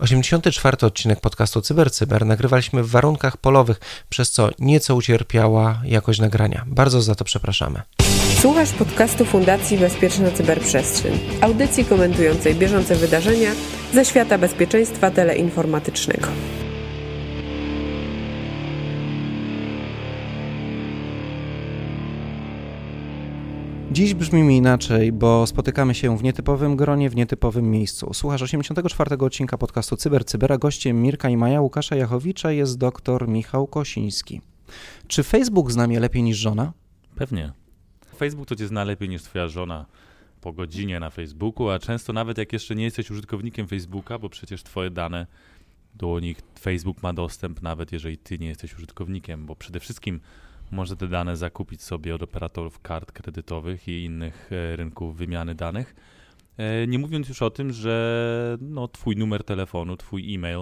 84. odcinek podcastu CyberCyber nagrywaliśmy w warunkach polowych, przez co nieco ucierpiała jakość nagrania. Bardzo za to przepraszamy. Słuchasz podcastu Fundacji Bezpieczna Cyberprzestrzeń, audycji komentującej bieżące wydarzenia ze świata bezpieczeństwa teleinformatycznego. Dziś brzmimy inaczej, bo spotykamy się w nietypowym gronie, w nietypowym miejscu. Słuchasz 84. odcinka podcastu CyberCybera. Gościem Mirka i Maja Łukasza Jachowicza jest dr Michał Kosiński. Czy Facebook zna mnie lepiej niż żona? Pewnie. Facebook to cię zna lepiej niż twoja żona po godzinie na Facebooku, a często nawet jak jeszcze nie jesteś użytkownikiem Facebooka, bo przecież twoje dane do nich Facebook ma dostęp, nawet jeżeli ty nie jesteś użytkownikiem, bo przede wszystkim może te dane zakupić sobie od operatorów kart kredytowych i innych rynków wymiany danych. Nie mówiąc już o tym, że no, twój numer telefonu, twój e-mail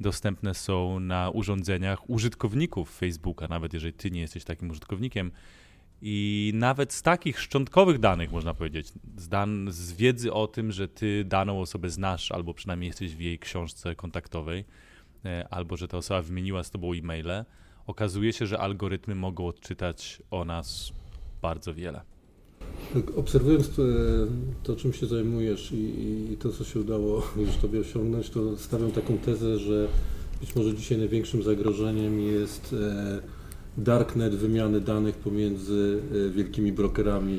dostępne są na urządzeniach użytkowników Facebooka, nawet jeżeli ty nie jesteś takim użytkownikiem. I nawet z takich szczątkowych danych, można powiedzieć, z wiedzy o tym, że ty daną osobę znasz, albo przynajmniej jesteś w jej książce kontaktowej, albo że ta osoba wymieniła z tobą e-maile, okazuje się, że algorytmy mogą odczytać o nas bardzo wiele. Tak, obserwując to, czym się zajmujesz i to, co się udało już tobie osiągnąć, to stawiam taką tezę, że być może dzisiaj największym zagrożeniem jest darknet wymiany danych pomiędzy wielkimi brokerami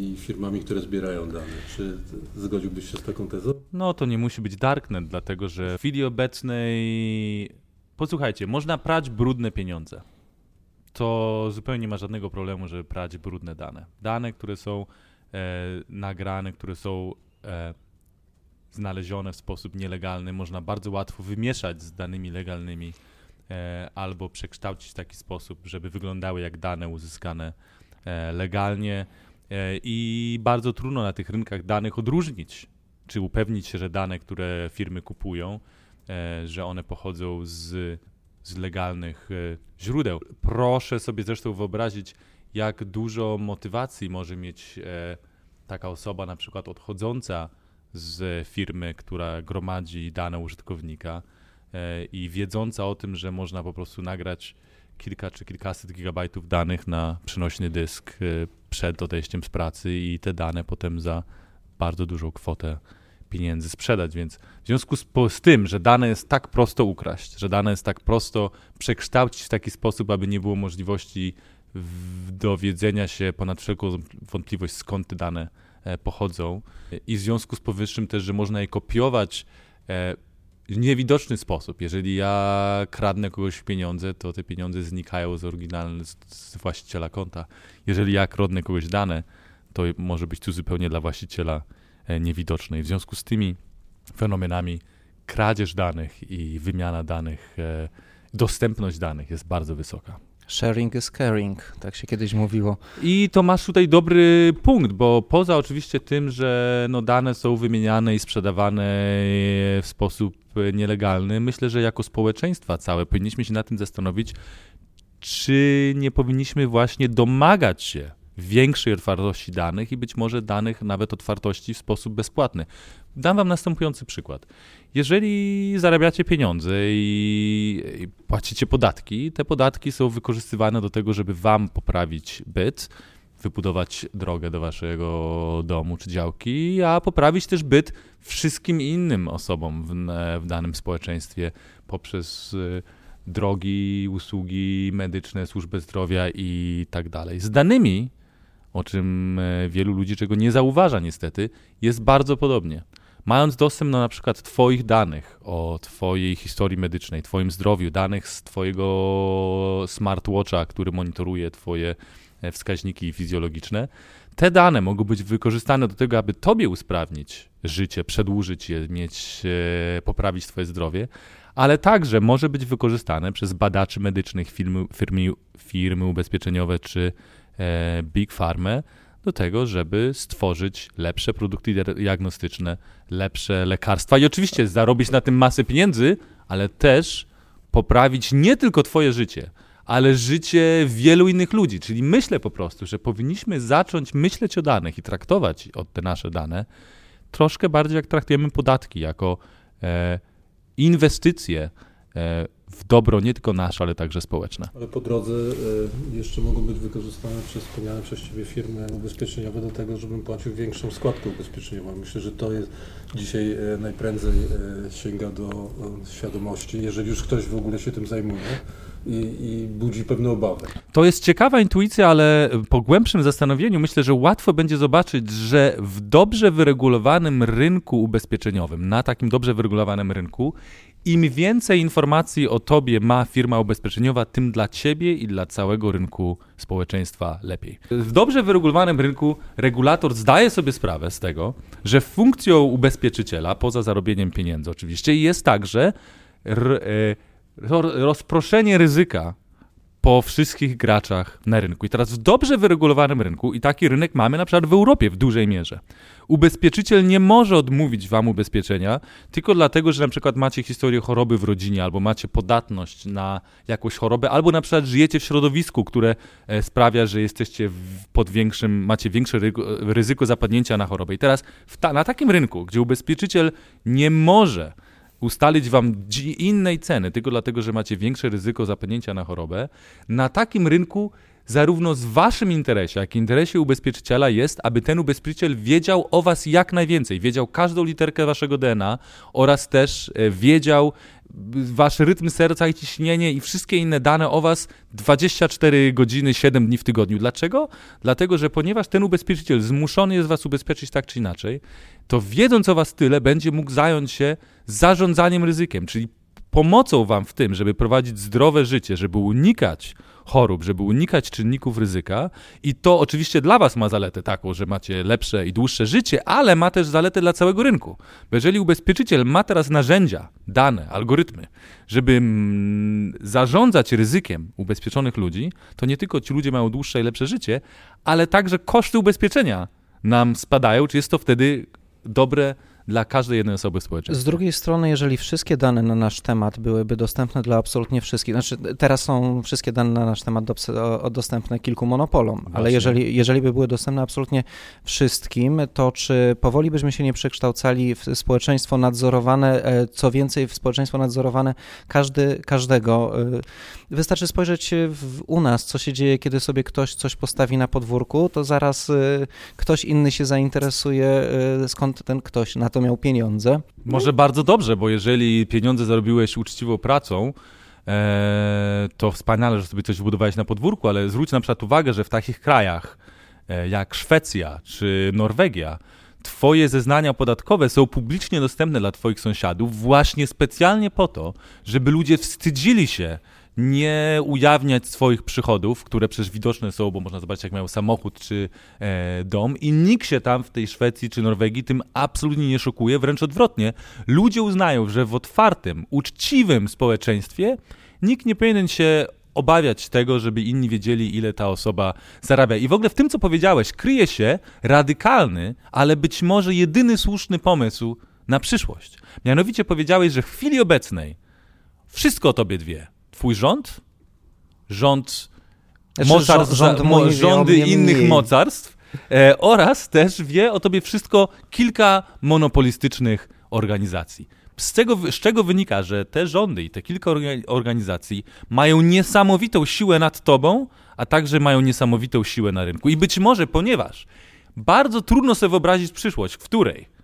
i firmami, które zbierają dane. Czy zgodziłbyś się z taką tezą? No to nie musi być darknet, dlatego że w chwili obecnej... Posłuchajcie, można prać brudne pieniądze. To zupełnie nie ma żadnego problemu, żeby prać brudne dane. Dane, które są nagrane, które są znalezione w sposób nielegalny, można bardzo łatwo wymieszać z danymi legalnymi albo przekształcić w taki sposób, żeby wyglądały jak dane uzyskane legalnie. I bardzo trudno na tych rynkach danych odróżnić, czy upewnić się, że dane, które firmy kupują, że one pochodzą z legalnych źródeł. Proszę sobie zresztą wyobrazić, jak dużo motywacji może mieć taka osoba, na przykład odchodząca z firmy, która gromadzi dane użytkownika i wiedząca o tym, że można po prostu nagrać kilka czy kilkaset gigabajtów danych na przenośny dysk przed odejściem z pracy i te dane potem za bardzo dużą kwotę pieniędzy sprzedać, więc w związku z tym, że dane jest tak prosto ukraść, że dane jest tak prosto przekształcić w taki sposób, aby nie było możliwości dowiedzenia się ponad wszelką wątpliwość, skąd te dane pochodzą i w związku z powyższym też, że można je kopiować w niewidoczny sposób. Jeżeli ja kradnę kogoś pieniądze, to te pieniądze znikają z właściciela konta. Jeżeli ja kradnę kogoś dane, to może być tu zupełnie dla właściciela niewidocznej. W związku z tymi fenomenami kradzież danych i wymiana danych, dostępność danych jest bardzo wysoka. Sharing is caring, tak się kiedyś mówiło. I to masz tutaj dobry punkt, bo poza oczywiście tym, że no dane są wymieniane i sprzedawane w sposób nielegalny, myślę, że jako społeczeństwa całe powinniśmy się nad tym zastanowić, czy nie powinniśmy właśnie domagać się większej otwartości danych i być może danych nawet otwartości w sposób bezpłatny. Dam wam następujący przykład. Jeżeli zarabiacie pieniądze i płacicie podatki, te podatki są wykorzystywane do tego, żeby wam poprawić byt, wybudować drogę do waszego domu czy działki, a poprawić też byt wszystkim innym osobom w danym społeczeństwie poprzez drogi, usługi medyczne, służbę zdrowia i tak dalej. Z danymi, o czym wielu ludzi, czego nie zauważa niestety, jest bardzo podobnie. Mając dostęp do na przykład twoich danych o twojej historii medycznej, twoim zdrowiu, danych z twojego smartwatcha, który monitoruje twoje wskaźniki fizjologiczne, te dane mogą być wykorzystane do tego, aby tobie usprawnić życie, przedłużyć je, poprawić twoje zdrowie, ale także może być wykorzystane przez badaczy medycznych, firmy ubezpieczeniowe czy Big Pharma do tego, żeby stworzyć lepsze produkty diagnostyczne, lepsze lekarstwa i oczywiście zarobić na tym masę pieniędzy, ale też poprawić nie tylko twoje życie, ale życie wielu innych ludzi. Czyli myślę po prostu, że powinniśmy zacząć myśleć o danych i traktować te nasze dane troszkę bardziej jak traktujemy podatki, jako inwestycje w dobro nie tylko nasze, ale także społeczne. Ale po drodze jeszcze mogą być wykorzystane przez wspomniane przez Ciebie firmy ubezpieczeniowe do tego, żebym płacił większą składkę ubezpieczeniową. Myślę, że to jest dzisiaj najprędzej sięga do świadomości, jeżeli już ktoś w ogóle się tym zajmuje i budzi pewne obawy. To jest ciekawa intuicja, ale po głębszym zastanowieniu myślę, że łatwo będzie zobaczyć, że w dobrze wyregulowanym rynku ubezpieczeniowym, na takim dobrze wyregulowanym rynku, im więcej informacji o tobie ma firma ubezpieczeniowa, tym dla ciebie i dla całego rynku społeczeństwa lepiej. W dobrze wyregulowanym rynku regulator zdaje sobie sprawę z tego, że funkcją ubezpieczyciela, poza zarobieniem pieniędzy oczywiście, jest także rozproszenie ryzyka po wszystkich graczach na rynku. I teraz w dobrze wyregulowanym rynku, i taki rynek mamy na przykład w Europie w dużej mierze, ubezpieczyciel nie może odmówić wam ubezpieczenia tylko dlatego, że na przykład macie historię choroby w rodzinie, albo macie podatność na jakąś chorobę, albo na przykład żyjecie w środowisku, które sprawia, że jesteście pod większym, macie większe ryzyko zapadnięcia na chorobę. I teraz na takim rynku, gdzie ubezpieczyciel nie może ustalić wam innej ceny, tylko dlatego, że macie większe ryzyko zapadnięcia na chorobę, na takim rynku zarówno w waszym interesie, jak i interesie ubezpieczyciela jest, aby ten ubezpieczyciel wiedział o was jak najwięcej, wiedział każdą literkę waszego DNA oraz też wiedział wasz rytm serca i ciśnienie i wszystkie inne dane o was 24 godziny, 7 dni w tygodniu. Dlaczego? Dlatego, że ponieważ ten ubezpieczyciel zmuszony jest was ubezpieczyć tak czy inaczej, to wiedząc o was tyle, będzie mógł zająć się zarządzaniem ryzykiem, czyli pomocą wam w tym, żeby prowadzić zdrowe życie, żeby unikać chorób, żeby unikać czynników ryzyka. I to oczywiście dla was ma zaletę taką, że macie lepsze i dłuższe życie, ale ma też zaletę dla całego rynku. Bo jeżeli ubezpieczyciel ma teraz narzędzia, dane, algorytmy, żeby zarządzać ryzykiem ubezpieczonych ludzi, to nie tylko ci ludzie mają dłuższe i lepsze życie, ale także koszty ubezpieczenia nam spadają, czy jest to wtedy dobre dla każdej jednej osoby społecznej. Z drugiej strony, jeżeli wszystkie dane na nasz temat byłyby dostępne dla absolutnie wszystkich, znaczy teraz są wszystkie dane na nasz temat dostępne kilku monopolom, właśnie. Ale jeżeli by były dostępne absolutnie wszystkim, to czy powoli byśmy się nie przekształcali w społeczeństwo nadzorowane, co więcej w społeczeństwo nadzorowane każdego. Wystarczy spojrzeć u nas, co się dzieje, kiedy sobie ktoś coś postawi na podwórku, to zaraz ktoś inny się zainteresuje, skąd ten ktoś na to miał pieniądze. Może bardzo dobrze, bo jeżeli pieniądze zarobiłeś uczciwą pracą, to wspaniale, że sobie coś wybudowałeś na podwórku, ale zwróć na przykład uwagę, że w takich krajach jak Szwecja czy Norwegia twoje zeznania podatkowe są publicznie dostępne dla twoich sąsiadów właśnie specjalnie po to, żeby ludzie wstydzili się nie ujawniać swoich przychodów, które przecież widoczne są, bo można zobaczyć, jak mają samochód czy dom, i nikt się tam w tej Szwecji czy Norwegii tym absolutnie nie szokuje, wręcz odwrotnie. Ludzie uznają, że w otwartym, uczciwym społeczeństwie nikt nie powinien się obawiać tego, żeby inni wiedzieli, ile ta osoba zarabia. I w ogóle w tym, co powiedziałeś, kryje się radykalny, ale być może jedyny słuszny pomysł na przyszłość. Mianowicie powiedziałeś, że w chwili obecnej wszystko o tobie wie. Twój rządy innych mocarstw oraz też wie o tobie wszystko kilka monopolistycznych organizacji. Z czego wynika, że te rządy i te kilka organizacji mają niesamowitą siłę nad tobą, a także mają niesamowitą siłę na rynku. I być może, ponieważ bardzo trudno sobie wyobrazić przyszłość, w której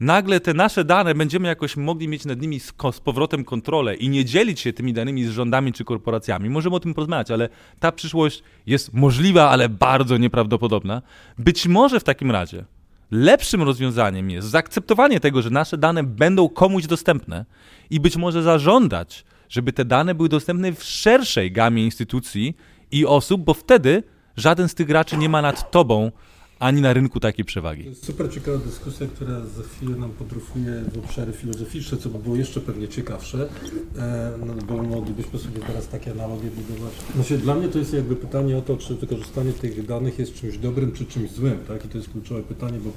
nagle te nasze dane będziemy jakoś mogli mieć nad nimi z powrotem kontrolę i nie dzielić się tymi danymi z rządami czy korporacjami. Możemy o tym porozmawiać, ale ta przyszłość jest możliwa, ale bardzo nieprawdopodobna. Być może w takim razie lepszym rozwiązaniem jest zaakceptowanie tego, że nasze dane będą komuś dostępne i być może zażądać, żeby te dane były dostępne w szerszej gamie instytucji i osób, bo wtedy żaden z tych graczy nie ma nad tobą ani na rynku takiej przewagi. To jest super ciekawa dyskusja, która za chwilę nam podróżuje w obszary filozoficzne, co by było jeszcze pewnie ciekawsze, bo moglibyśmy sobie teraz takie analogie budować. Znaczy, dla mnie to jest jakby pytanie o to, czy wykorzystanie tych danych jest czymś dobrym, czy czymś złym, tak? I to jest kluczowe pytanie, bo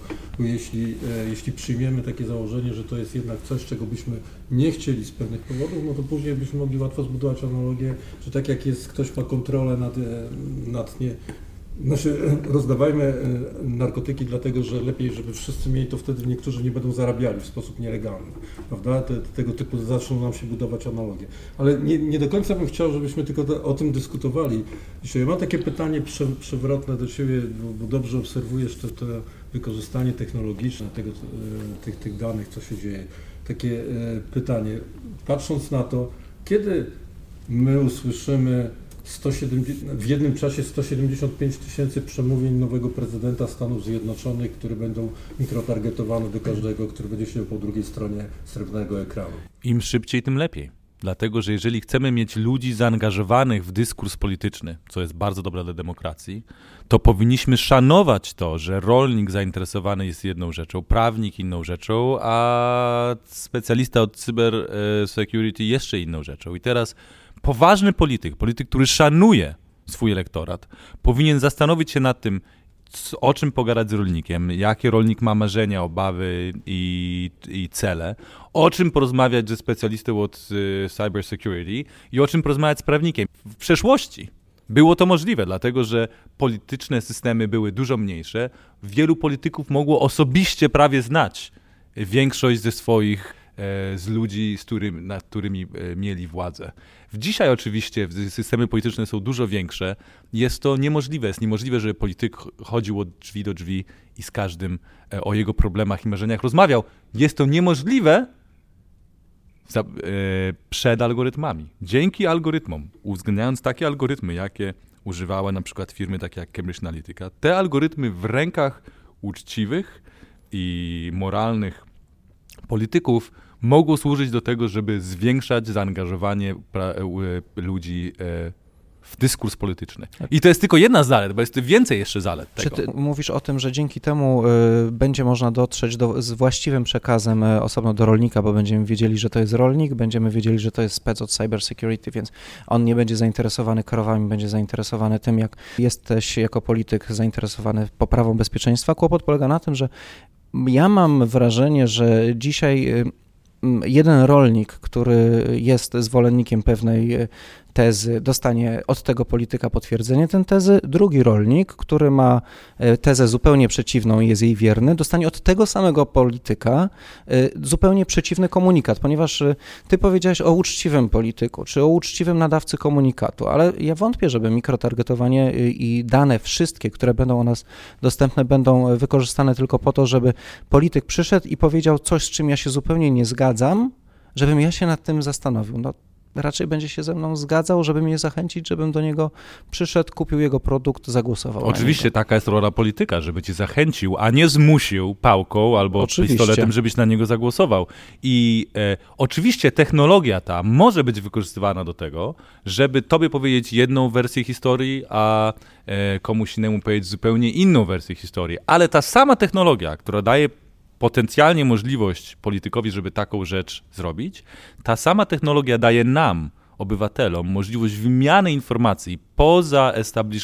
jeśli przyjmiemy takie założenie, że to jest jednak coś, czego byśmy nie chcieli z pewnych powodów, no to później byśmy mogli łatwo zbudować analogię, że tak jak jest, ktoś ma kontrolę nad Znaczy, rozdawajmy narkotyki dlatego, że lepiej, żeby wszyscy mieli, to wtedy niektórzy nie będą zarabiali w sposób nielegalny, prawda? Tego typu zaczną nam się budować analogie. Ale nie do końca bym chciał, żebyśmy tylko o tym dyskutowali. Dzisiaj mam takie pytanie przewrotne do Ciebie, bo dobrze obserwujesz to wykorzystanie technologiczne tych danych, co się dzieje. Takie pytanie, patrząc na to, kiedy my usłyszymy w jednym czasie 175 000 przemówień nowego prezydenta Stanów Zjednoczonych, które będą mikrotargetowane do każdego, który będzie siedział po drugiej stronie srebrnego ekranu. Im szybciej, tym lepiej. Dlatego, że jeżeli chcemy mieć ludzi zaangażowanych w dyskurs polityczny, co jest bardzo dobre dla demokracji, to powinniśmy szanować to, że rolnik zainteresowany jest jedną rzeczą, prawnik inną rzeczą, a specjalista od cyber security jeszcze inną rzeczą. I teraz poważny polityk, który szanuje swój elektorat, powinien zastanowić się nad tym, o czym pogadać z rolnikiem, jakie rolnik ma marzenia, obawy i cele, o czym porozmawiać ze specjalistą od cyber security i o czym porozmawiać z prawnikiem. W przeszłości było to możliwe, dlatego że polityczne systemy były dużo mniejsze. Wielu polityków mogło osobiście prawie znać większość ze swoich z ludzi, nad którymi mieli władzę. Dzisiaj oczywiście systemy polityczne są dużo większe. Jest to niemożliwe. Jest niemożliwe, żeby polityk chodził od drzwi do drzwi i z każdym o jego problemach i marzeniach rozmawiał. Jest to niemożliwe przed algorytmami. Dzięki algorytmom, uwzględniając takie algorytmy, jakie używały na przykład firmy takie jak Cambridge Analytica, te algorytmy w rękach uczciwych i moralnych polityków mogło służyć do tego, żeby zwiększać zaangażowanie ludzi w dyskurs polityczny. I to jest tylko jedna z zalet, bo jest więcej jeszcze zalet tego. Czy ty mówisz o tym, że dzięki temu będzie można dotrzeć z właściwym przekazem osobno do rolnika, bo będziemy wiedzieli, że to jest rolnik, będziemy wiedzieli, że to jest spec od cyber security, więc on nie będzie zainteresowany krowami, będzie zainteresowany tym, jak jesteś jako polityk zainteresowany poprawą bezpieczeństwa. Kłopot polega na tym, że ja mam wrażenie, że dzisiaj jeden rolnik, który jest zwolennikiem pewnej tezy, dostanie od tego polityka potwierdzenie tej tezy, drugi rolnik, który ma tezę zupełnie przeciwną i jest jej wierny, dostanie od tego samego polityka zupełnie przeciwny komunikat, ponieważ ty powiedziałeś o uczciwym polityku, czy o uczciwym nadawcy komunikatu, ale ja wątpię, żeby mikrotargetowanie i dane wszystkie, które będą u nas dostępne, będą wykorzystane tylko po to, żeby polityk przyszedł i powiedział coś, z czym ja się zupełnie nie zgadzam, żebym ja się nad tym zastanowił. No, raczej będzie się ze mną zgadzał, żeby mnie zachęcić, żebym do niego przyszedł, kupił jego produkt, zagłosował. Oczywiście taka jest rola polityka, żeby cię zachęcił, a nie zmusił pałką albo pistoletem, żebyś na niego zagłosował. I oczywiście technologia ta może być wykorzystywana do tego, żeby tobie powiedzieć jedną wersję historii, a komuś innemu powiedzieć zupełnie inną wersję historii. Ale ta sama technologia, która daje potencjalnie możliwość politykowi, żeby taką rzecz zrobić, ta sama technologia daje nam, obywatelom, możliwość wymiany informacji poza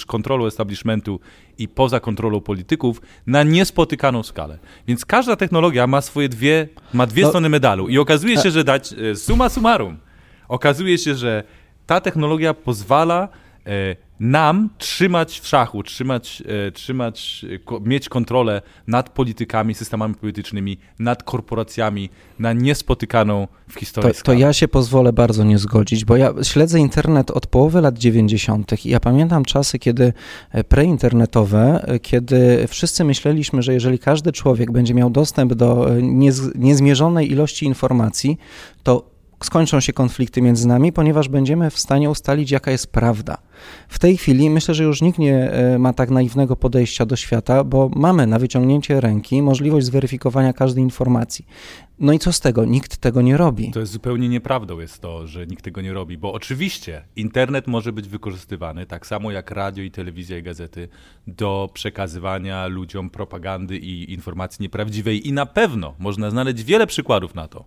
kontrolą establishmentu i poza kontrolą polityków na niespotykaną skalę. Więc każda technologia ma swoje dwie strony medalu i okazuje się, że summa summarum, okazuje się, że ta technologia pozwala nam trzymać w szachu, mieć kontrolę nad politykami, systemami politycznymi, nad korporacjami, na niespotykaną w historii skalę. To ja się pozwolę bardzo nie zgodzić, bo ja śledzę internet od połowy lat 90. i ja pamiętam czasy, kiedy preinternetowe, kiedy wszyscy myśleliśmy, że jeżeli każdy człowiek będzie miał dostęp do niezmierzonej ilości informacji, to skończą się konflikty między nami, ponieważ będziemy w stanie ustalić, jaka jest prawda. W tej chwili myślę, że już nikt nie ma tak naiwnego podejścia do świata, bo mamy na wyciągnięcie ręki możliwość zweryfikowania każdej informacji. No i co z tego? Nikt tego nie robi. To jest zupełnie nieprawdą jest to, że nikt tego nie robi, bo oczywiście internet może być wykorzystywany tak samo jak radio i telewizja i gazety do przekazywania ludziom propagandy i informacji nieprawdziwej i na pewno można znaleźć wiele przykładów na to.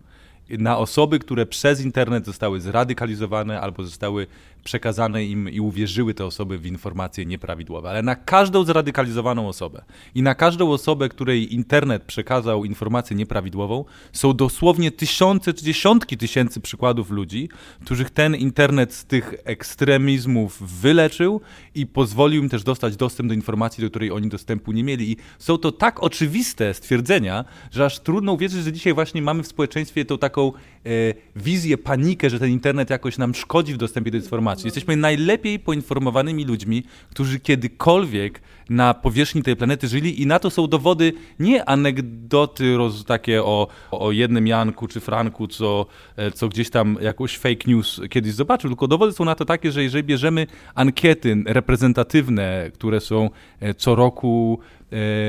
na osoby, które przez internet zostały zradykalizowane albo zostały przekazane im i uwierzyły te osoby w informacje nieprawidłowe. Ale na każdą zradykalizowaną osobę i na każdą osobę, której internet przekazał informację nieprawidłową, są dosłownie tysiące czy dziesiątki tysięcy przykładów ludzi, których ten internet z tych ekstremizmów wyleczył i pozwolił im też dostać dostęp do informacji, do której oni dostępu nie mieli. I są to tak oczywiste stwierdzenia, że aż trudno uwierzyć, że dzisiaj właśnie mamy w społeczeństwie tą taką wizję, panikę, że ten internet jakoś nam szkodzi w dostępie do informacji. Jesteśmy najlepiej poinformowanymi ludźmi, którzy kiedykolwiek na powierzchni tej planety żyli i na to są dowody, nie anegdoty takie o jednym Janku czy Franku, co gdzieś tam jakąś fake news kiedyś zobaczył, tylko dowody są na to takie, że jeżeli bierzemy ankiety reprezentatywne, które są co roku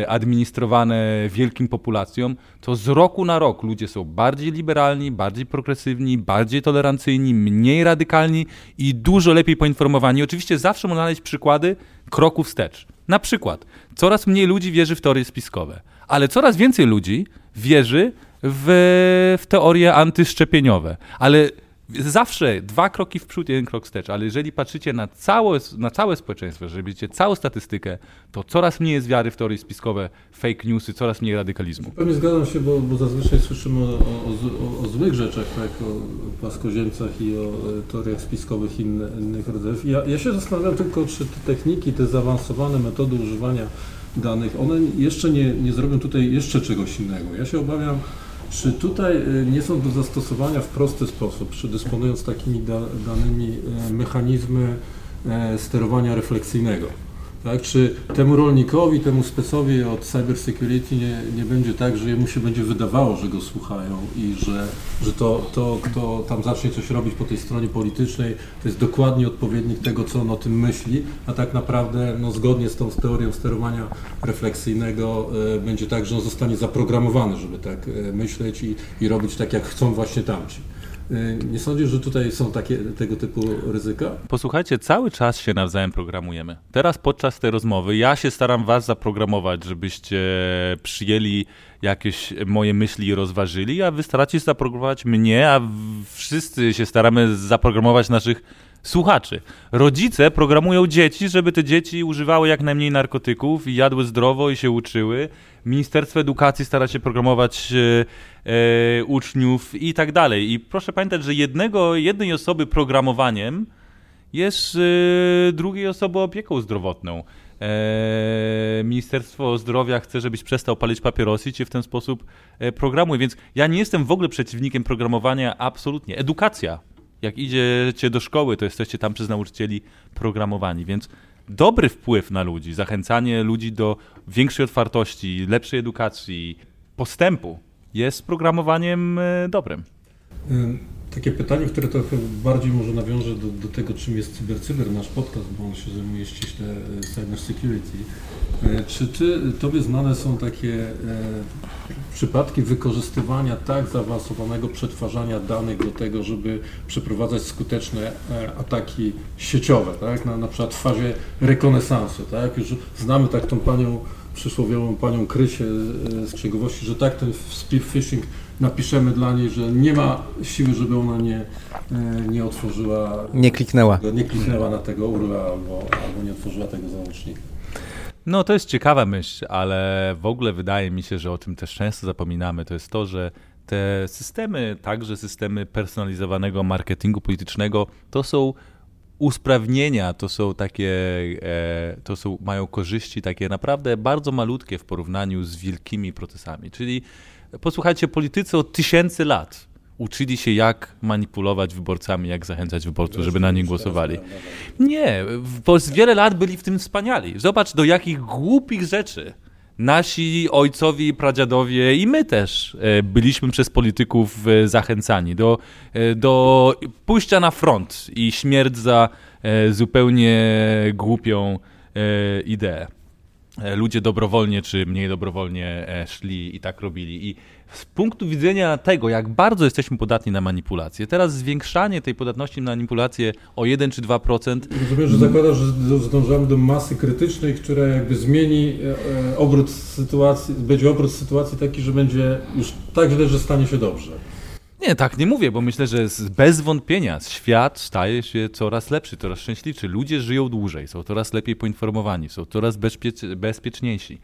administrowane wielkim populacjom, to z roku na rok ludzie są bardziej liberalni, bardziej progresywni, bardziej tolerancyjni, mniej radykalni i dużo lepiej poinformowani. Oczywiście zawsze można znaleźć przykłady kroku wstecz. Na przykład coraz mniej ludzi wierzy w teorie spiskowe, ale coraz więcej ludzi wierzy w teorie antyszczepieniowe. Ale zawsze dwa kroki w przód, jeden krok wstecz, ale jeżeli patrzycie na całe społeczeństwo, jeżeli widzicie całą statystykę, to coraz mniej jest wiary w teorie spiskowe, fake newsy, coraz mniej radykalizmu. Pewnie zgadzam się, bo zazwyczaj słyszymy o złych rzeczach, tak, o płaskoziemcach i o teoriach spiskowych i innych rodzajów. Ja się zastanawiam tylko, czy te techniki, te zaawansowane metody używania danych, one jeszcze nie zrobią tutaj jeszcze czegoś innego. Ja się obawiam, czy tutaj nie są do zastosowania w prosty sposób, czy dysponując takimi danymi mechanizmy sterowania refleksyjnego? Tak? Czy temu rolnikowi, temu specowi od cybersecurity nie będzie tak, że mu się będzie wydawało, że go słuchają i że to, kto tam zacznie coś robić po tej stronie politycznej, to jest dokładnie odpowiednik tego, co on o tym myśli, a tak naprawdę zgodnie z tą teorią sterowania refleksyjnego będzie tak, że on zostanie zaprogramowany, żeby tak myśleć i robić tak, jak chcą właśnie tamci. Nie sądzisz, że tutaj są tego typu ryzyka? Posłuchajcie, cały czas się nawzajem programujemy. Teraz podczas tej rozmowy ja się staram was zaprogramować, żebyście przyjęli jakieś moje myśli i rozważyli, a wy staracie się zaprogramować mnie, a wszyscy się staramy zaprogramować naszych słuchaczy. Rodzice programują dzieci, żeby te dzieci używały jak najmniej narkotyków i jadły zdrowo i się uczyły. Ministerstwo Edukacji stara się programować uczniów i tak dalej. I proszę pamiętać, że jednej osoby programowaniem jest drugiej osoby opieką zdrowotną. Ministerstwo Zdrowia chce, żebyś przestał palić papierosy i cię w ten sposób programuje. Więc ja nie jestem w ogóle przeciwnikiem programowania absolutnie. Edukacja. Jak idziecie do szkoły, to jesteście tam przez nauczycieli programowani, więc dobry wpływ na ludzi, zachęcanie ludzi do większej otwartości, lepszej edukacji, postępu jest programowaniem dobrym. Takie pytanie, które trochę bardziej może nawiąże do tego, czym jest cyber, nasz podcast, bo on się zajmuje ściśle cyber security. Czy tobie znane są takie przypadki wykorzystywania tak zaawansowanego przetwarzania danych do tego, żeby przeprowadzać skuteczne ataki sieciowe, tak? Na przykład w fazie rekonesansu, tak? Już znamy tak tą przyszłowiową panią Krysię z księgowości, że tak ten spear phishing napiszemy dla niej, że nie ma siły, żeby ona nie otworzyła... Nie kliknęła na tego URL-a albo nie otworzyła tego załącznika. No to jest ciekawa myśl, ale w ogóle wydaje mi się, że o czym też często zapominamy, to jest to, że te systemy, także systemy personalizowanego marketingu politycznego, to są usprawnienia, mają korzyści takie naprawdę bardzo malutkie w porównaniu z wielkimi procesami. Czyli posłuchajcie, politycy od tysięcy lat uczyli się, jak manipulować wyborcami, jak zachęcać wyborców, żeby na nich głosowali. Nie, przez wiele lat byli w tym wspaniali. Zobacz, do jakich głupich rzeczy nasi ojcowie i pradziadowie i my też byliśmy przez polityków zachęcani do pójścia na front i śmierć za zupełnie głupią ideę. Ludzie dobrowolnie czy mniej dobrowolnie szli i tak robili. I z punktu widzenia tego, jak bardzo jesteśmy podatni na manipulacje, teraz zwiększanie tej podatności na manipulacje o 1 czy 2%... Rozumiem, że zakładasz, że zdążamy do masy krytycznej, która jakby zmieni obrót sytuacji, będzie obrót sytuacji taki, że będzie już tak źle, że stanie się dobrze. Nie, tak nie mówię, bo myślę, że bez wątpienia świat staje się coraz lepszy, coraz szczęśliwszy. Ludzie żyją dłużej, są coraz lepiej poinformowani, są coraz bezpieczniejsi.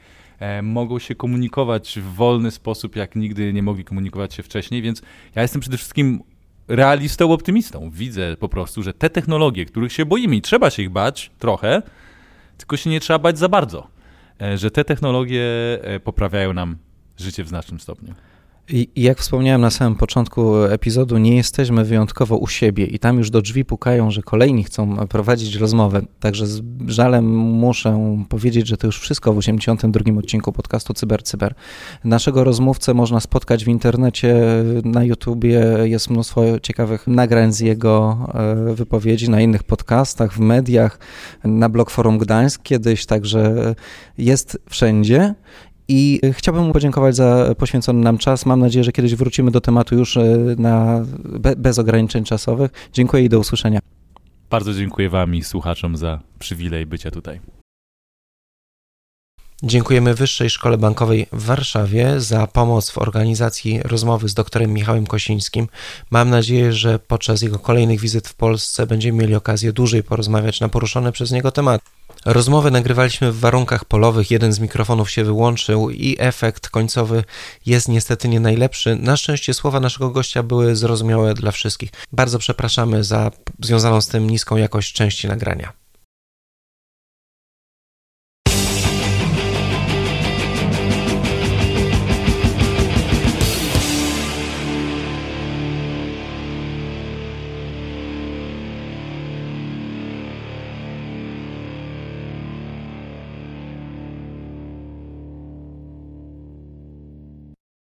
Mogą się komunikować w wolny sposób, jak nigdy nie mogli komunikować się wcześniej, więc ja jestem przede wszystkim realistą, optymistą. Widzę po prostu, że te technologie, których się boimy i trzeba się ich bać trochę, tylko się nie trzeba bać za bardzo, że te technologie poprawiają nam życie w znacznym stopniu. I jak wspomniałem na samym początku epizodu, nie jesteśmy wyjątkowo u siebie i tam już do drzwi pukają, że kolejni chcą prowadzić rozmowę. Także z żalem muszę powiedzieć, że to już wszystko w 82. odcinku podcastu CyberCyber. Naszego rozmówcę można spotkać w internecie, na YouTubie jest mnóstwo ciekawych nagrań z jego wypowiedzi, na innych podcastach, w mediach, na blog Forum Gdańsk kiedyś, także jest wszędzie. I chciałbym mu podziękować za poświęcony nam czas. Mam nadzieję, że kiedyś wrócimy do tematu już bez ograniczeń czasowych. Dziękuję i do usłyszenia. Bardzo dziękuję wam i słuchaczom za przywilej bycia tutaj. Dziękujemy Wyższej Szkole Bankowej w Warszawie za pomoc w organizacji rozmowy z doktorem Michałem Kosińskim. Mam nadzieję, że podczas jego kolejnych wizyt w Polsce będziemy mieli okazję dłużej porozmawiać na poruszone przez niego tematy. Rozmowę nagrywaliśmy w warunkach polowych, jeden z mikrofonów się wyłączył i efekt końcowy jest niestety nie najlepszy. Na szczęście słowa naszego gościa były zrozumiałe dla wszystkich. Bardzo przepraszamy za związaną z tym niską jakość części nagrania.